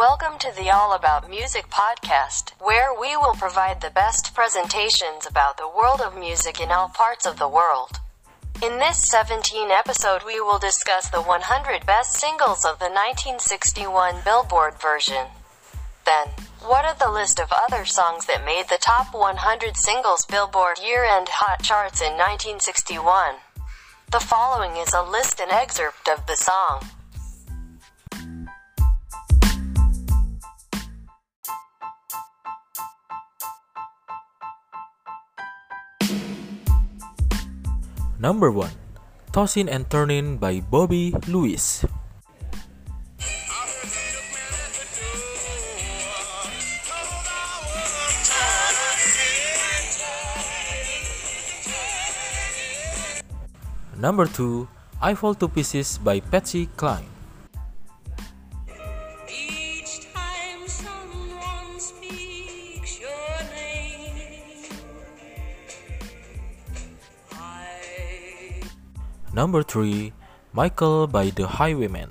Welcome to the All About Music podcast, where we will provide the best presentations about the world of music in all parts of the world. In this 17th episode, we will discuss the 100 best singles of the 1961 Billboard version. Then, what are the list of other songs that made the top 100 singles Billboard year-end hot charts in 1961? The following is a list and excerpt of the song. Number 1. Tossin' and Turnin' by Bobby Lewis. Number 2. I Fall to Pieces by Patsy Cline. Number 3, Michael by the Highwaymen.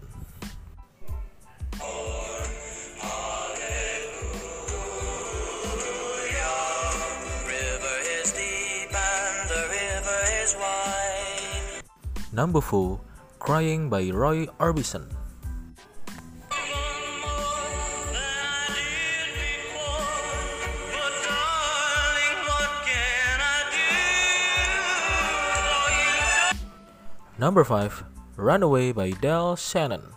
Number 4, Crying by Roy Orbison. Number 5, Runaway by Del Shannon.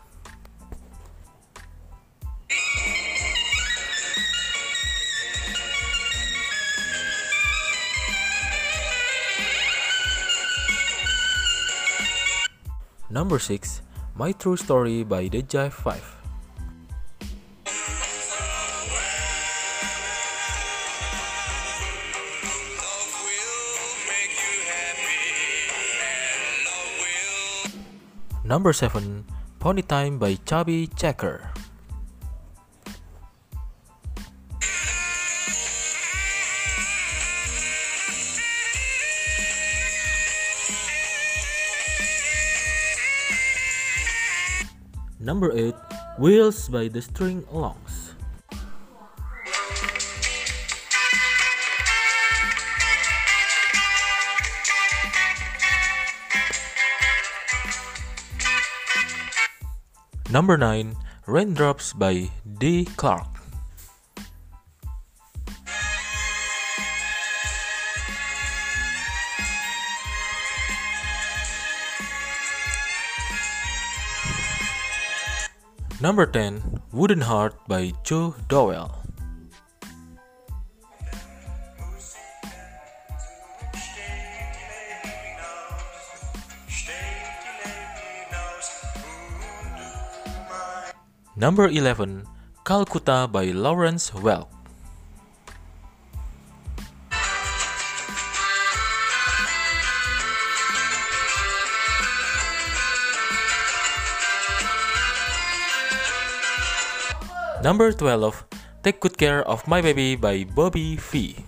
Number 6, My True Story by the Jive Five. Number 7, Pony Time by Chubby Checker. Number 8, Wheels by the String Alongs. Number 9, Raindrops by Dee Clark. Number 10, Wooden Heart by Joe Dowell. Number 11, Calcutta by Lawrence Welk. Number 12, Take Good Care of My Baby by Bobby Vee.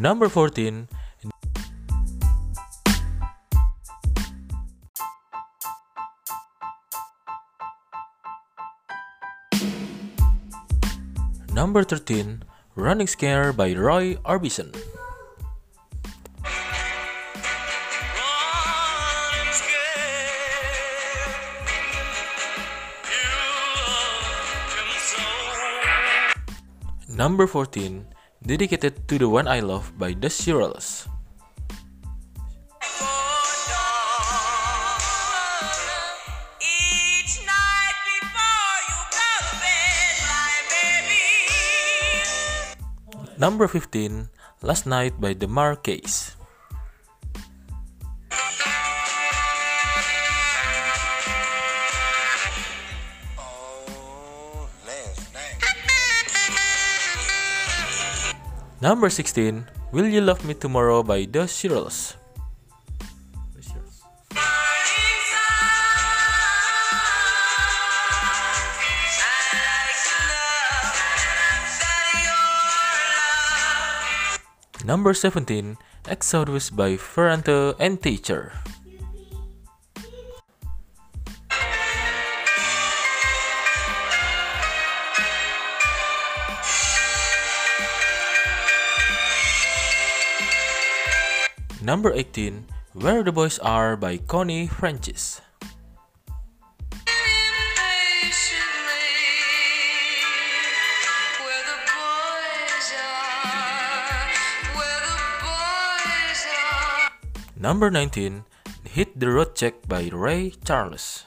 Number 14, Number 13, Running Scare by Roy Orbison. Number 14, Dedicated to the One I Love by the Cirulus. Number 15, Last Night by the Marques. Number 16, Will You Love Me Tomorrow by the Shirelles. Number 17, Exodus by Ferrante and Teacher. Number 18, Where the Boys Are by Connie Francis. Number 19, Hit the Road Jack by Ray Charles.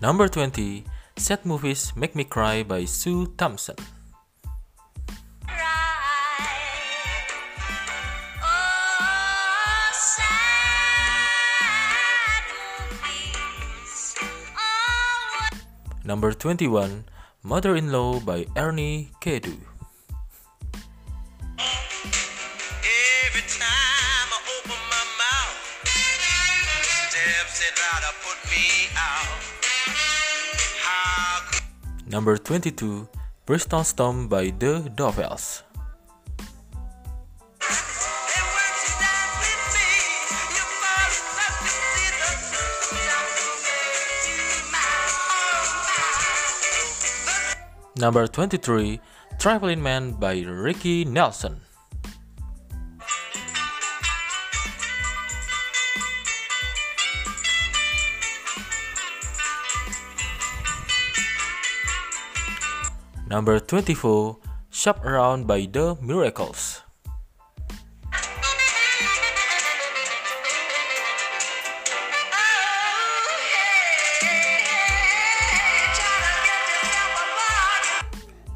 Number 20, Sad Movies Make Me Cry by Sue Thompson. Number 21, Mother-in-Law by Ernie Kedu. Number 22, Bristol Storm by the Dovells. Number 23, Traveling Man by Ricky Nelson. Number 24, Shop Around by the Miracles.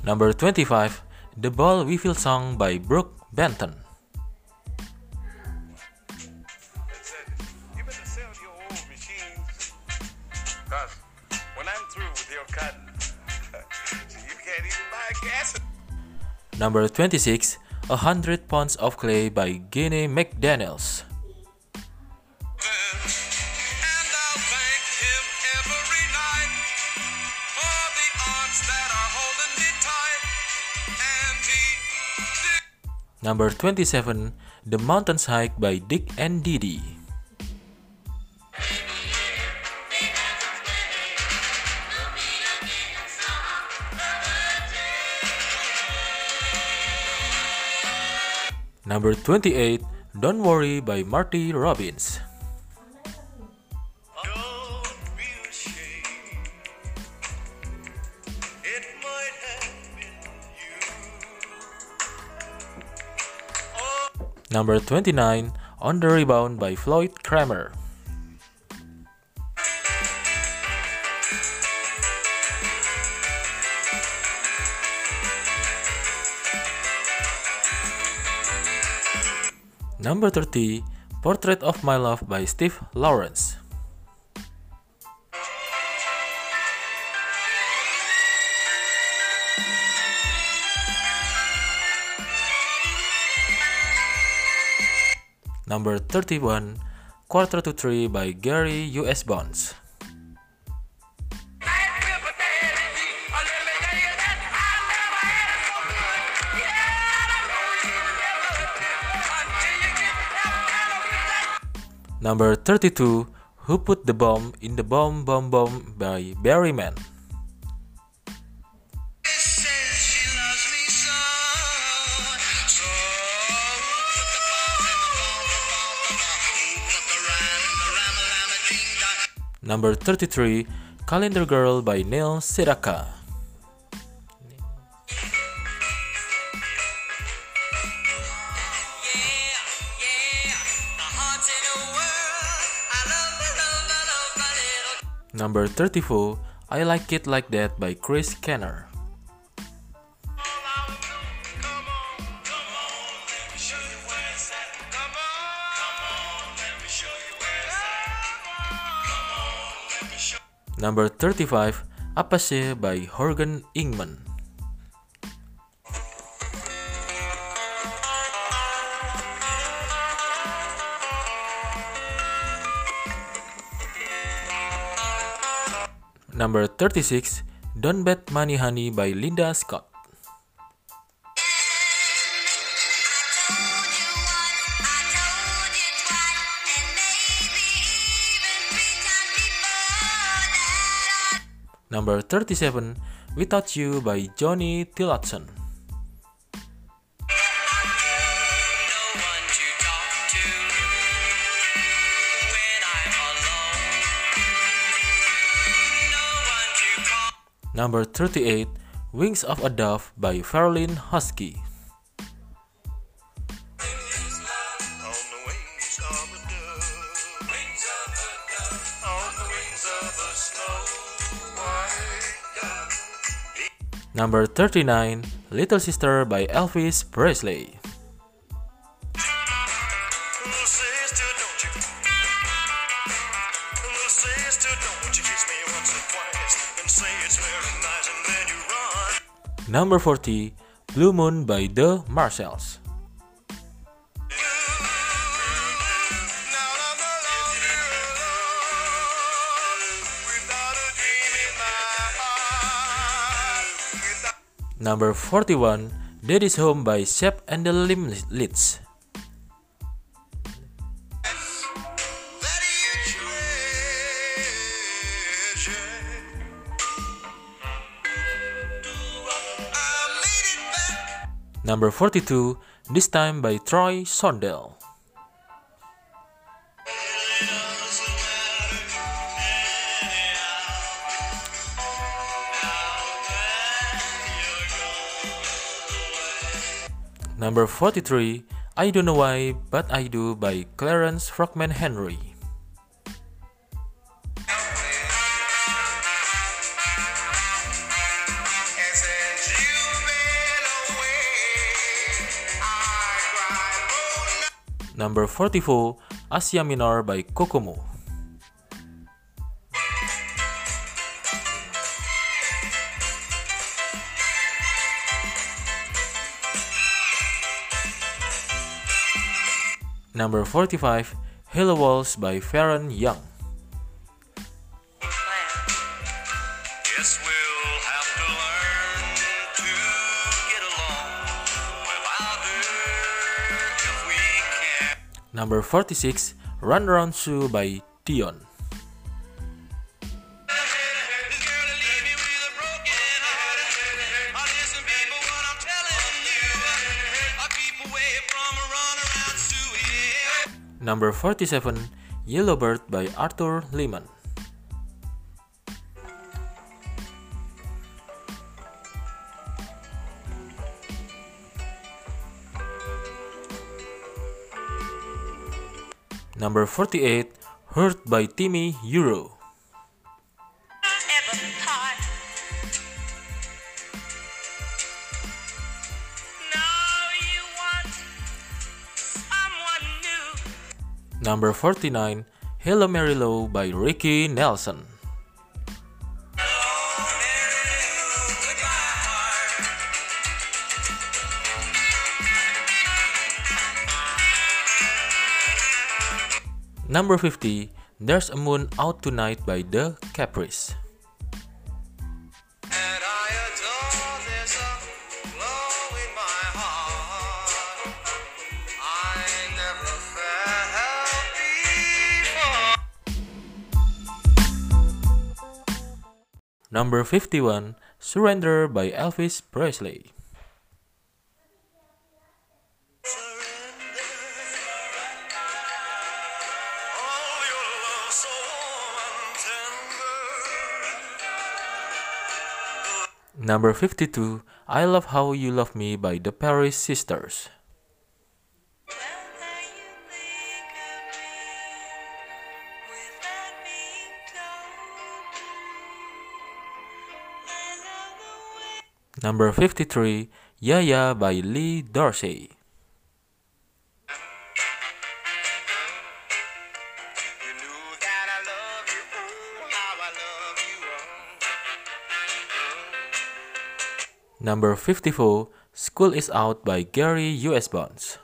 Number 25, The Ball We Feel Song by Brooke Benton. Number 26, 100 Pounds of Clay by Gene McDaniels. Number 27, The Mountains Hike by Dick and Dee Dee. Number 28, Don't Worry by Marty Robbins. Number 29, On the Rebound by Floyd Cramer. Number 30, Portrait of My Love by Steve Lawrence. Number 31, Quarter to Three by Gary US Bonds. Number 32, Who Put the Bomb in the Bomb Bomb Bomb by Berryman. Number 33, Calendar Girl by Neil Sedaka. Number 34, I Like It Like That by Chris Kenner. Number 35, Apache by Horgan Ingman. Number 36, Don't Bet Money Honey by Linda Scott. Number 37, Without You by Johnny Tillotson. Number 38, Wings of a Dove by Farlene Husky. Number 39, Little Sister by Elvis Presley. Number 40, Blue Moon by The Marcells. Number 41, Daddy's Home by Shep and the Limelights. Number 42, This Time by Troy Sondell. Number 43, I Don't Know Why, But I Do by Clarence Frogman Henry. Number 44, Asia Minor by Kokomo. Number 45, Hello Walls by Farron Young. Number 46, Run Around Sue by Dion. Number 47, Yellowbird by Arthur Lehman. Number 48, Hurt by Timmy Euro. Number 49, Hello Mary Lou by Ricky Nelson. Number 50, There's a Moon Out Tonight by The Caprice. Number 51, Surrender by Elvis Presley. Number 52, I Love How You Love Me by the Paris Sisters. Number 53, Yaya by Lee Dorsey. Number 54, School Is Out by Gary US Bonds.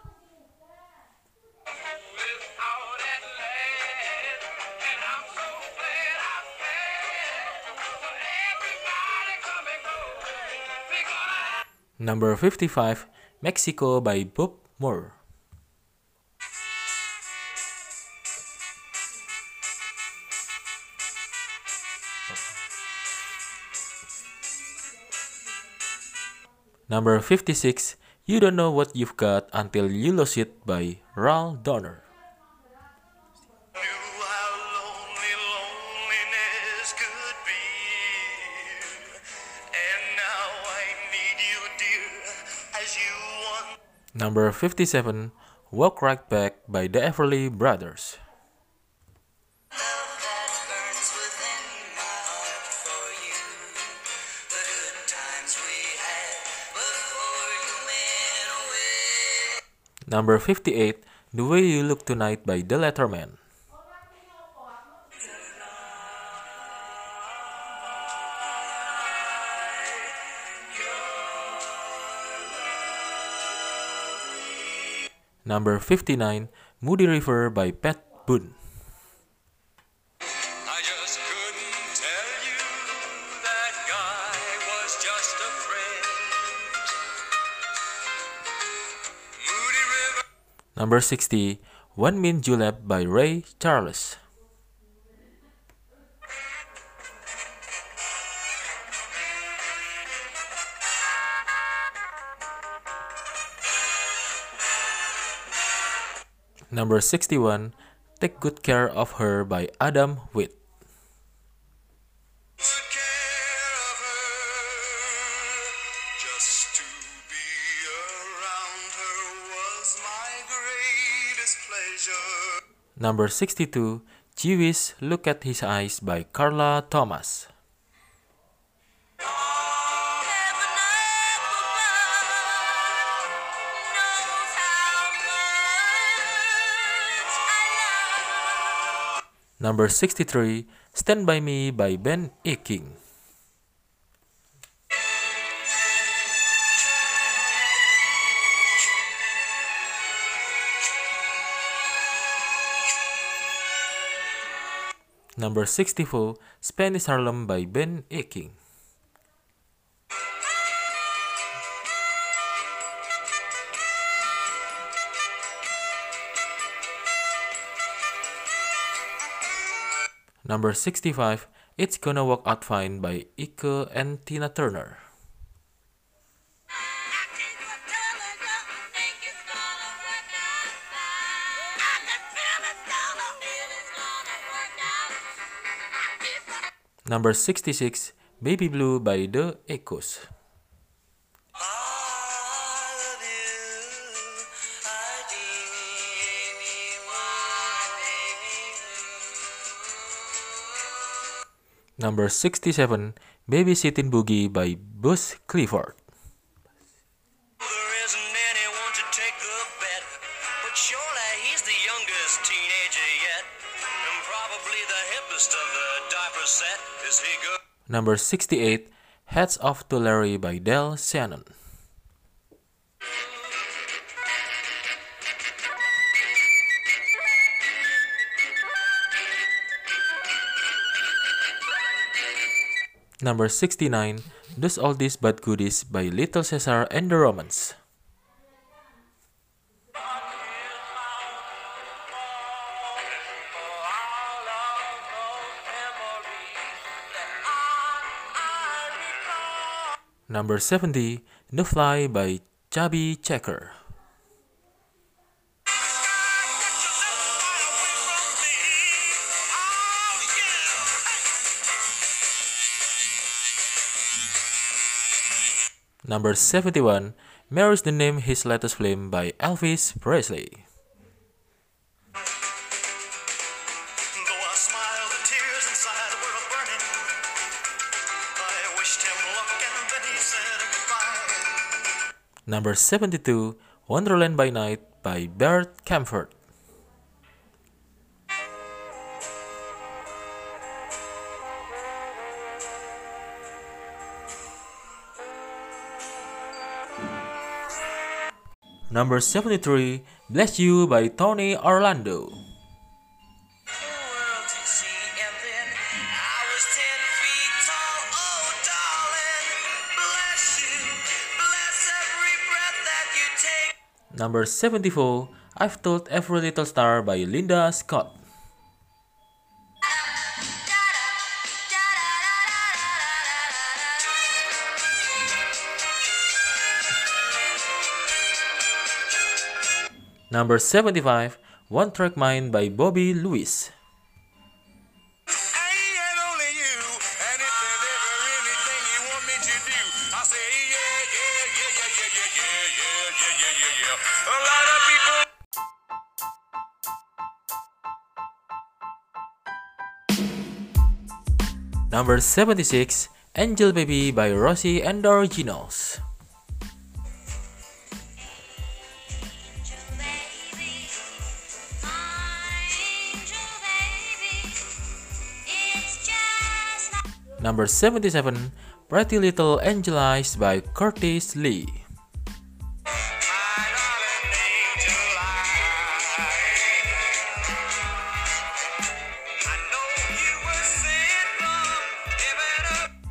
Number 55, Mexico by Bob Moore. Number 56, You Don't Know What You've Got Until You Lose It by Ral Donner. Number 57, Walk Right Back by the Everly Brothers. Number 58, The Way You Look Tonight by The Letterman. Number 59, Moody River by Pat Boone. I just couldn't tell you that guy was just a friend. Moody River. Number 60, One Mint Julep by Ray Charles. Number 61, Take Good Care of Her by Adam Whit. Number 62, Gee Whiz, Look at His Eyes by Carla Thomas. Number 63, Stand By Me by Ben E. King. Number 64, Spanish Harlem by Ben E. King. Number 65, It's Gonna Work Out Fine by Ike and Tina Turner. Number 66, Baby Blue by The Echoes. Number 67, Babysitting Boogie by Buzz Clifford. Number 68, Hats Off to Larry by Del Shannon. Number 69, Those Oldies But Goodies by Little Caesar and the Romans. Number 70, The Fly by Chubby Checker. Number 71, Mary's the Name His Latest Flame by Elvis Presley. Number 72, Wonderland by Night by Bert Camford. Number 73, Bless You by Tony Orlando. Number 74, I've Told Every Little Star by Linda Scott. Number 75, One Track Mind by Bobby Lewis. Number 76, Angel Baby by Rosie and the Originals. Number 77, Pretty Little Angel Eyes by Curtis Lee.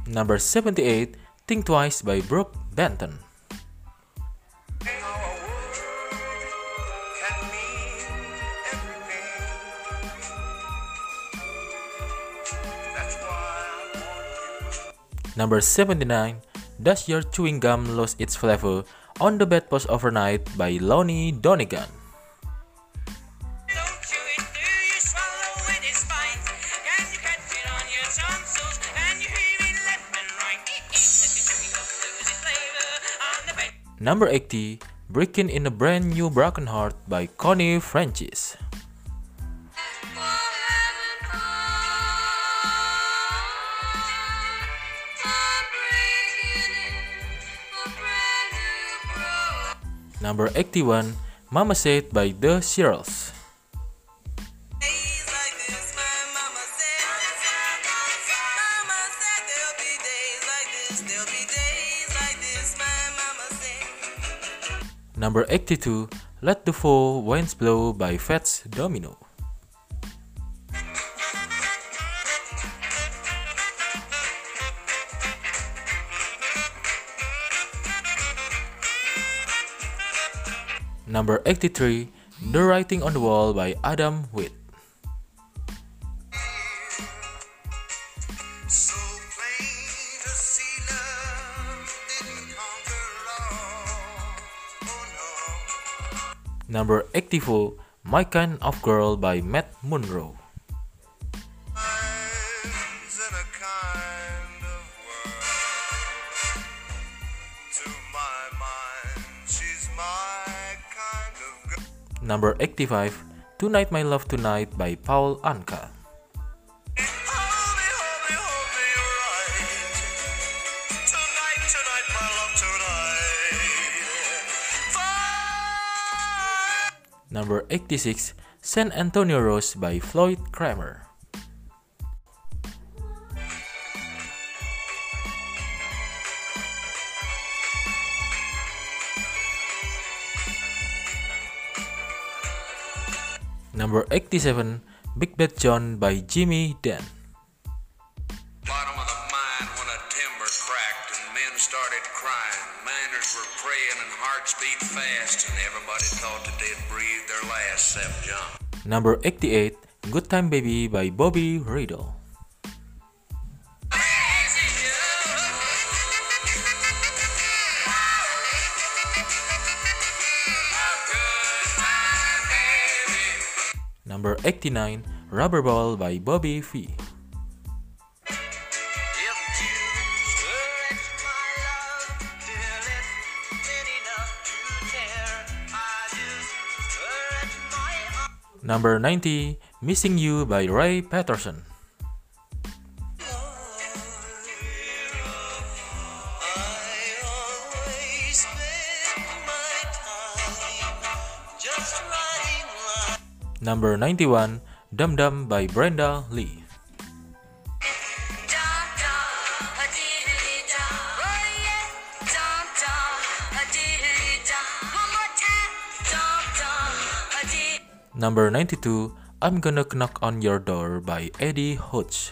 Number 78, Think Twice by Brooke Benton. Number 79, Does Your Chewing Gum Lose Its Flavor on the Bedpost Overnight by Lonnie Donegan. Number 80, Breaking in a Brand New Broken Heart by Connie Francis. Number 81, Mama Said by the Shirelles. Number 82, Let the Four Winds Blow by Fats Domino. Number 83, The Writing on the Wall by Adam Whit. Number 84, My Kind of Girl by Matt Monroe. Number 85, Tonight My Love Tonight by Paul Anka. Number 86, San Antonio Rose by Floyd Cramer. Number 87, Big Bad John by Jimmy Dan. Number 88, Good Time Baby by Bobby Riddle. Number 89, Rubber Ball by Bobby Vee. Number 90, Missing You by Ray Patterson. Number 91, Dum Dum by Brenda Lee. Number 92, I'm Gonna Knock on Your Door by Eddie Hodge.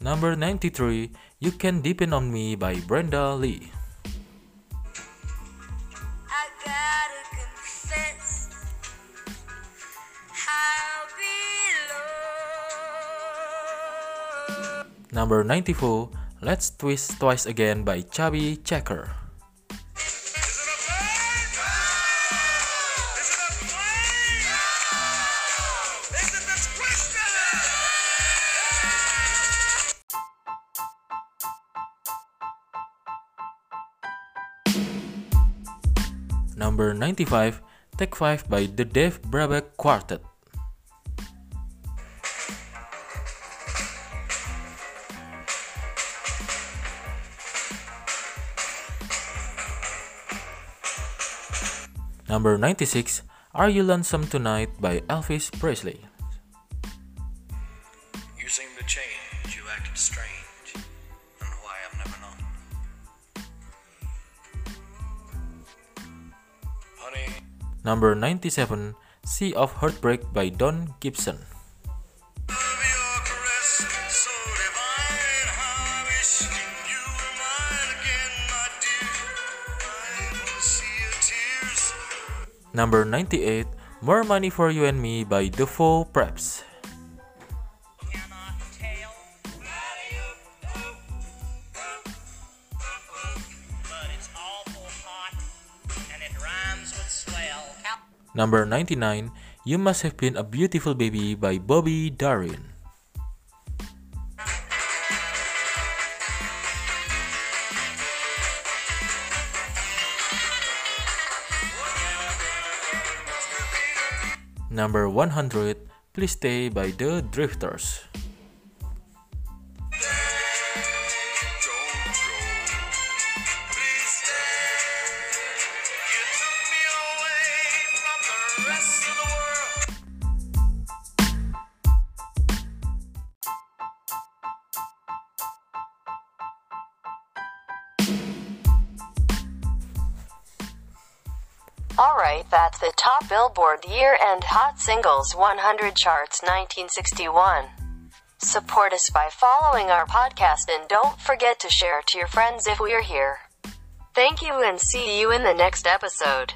Number 93, You Can Depend on Me by Brenda Lee. Number 94, Let's Twist Twice Again by Chubby Checker. Number 95, Take 5 by the Dave Brubeck Quartet. Number 96, Are You Lonesome Tonight by Elvis Presley. You seemed to change, you acted strange, and why I've never known. Honey. Number 97, Sea of Heartbreak by Don Gibson. Number 98, More Money for You and Me by The Four Preps. Number 99, You Must Have Been a Beautiful Baby by Bobby Darin. Number 100, Please Stay by The Drifters. That's the top Billboard year-end Hot Singles 100 charts 1961. Support us by following our podcast and don't forget to share to your friends if we're here. Thank you and see you in the next episode.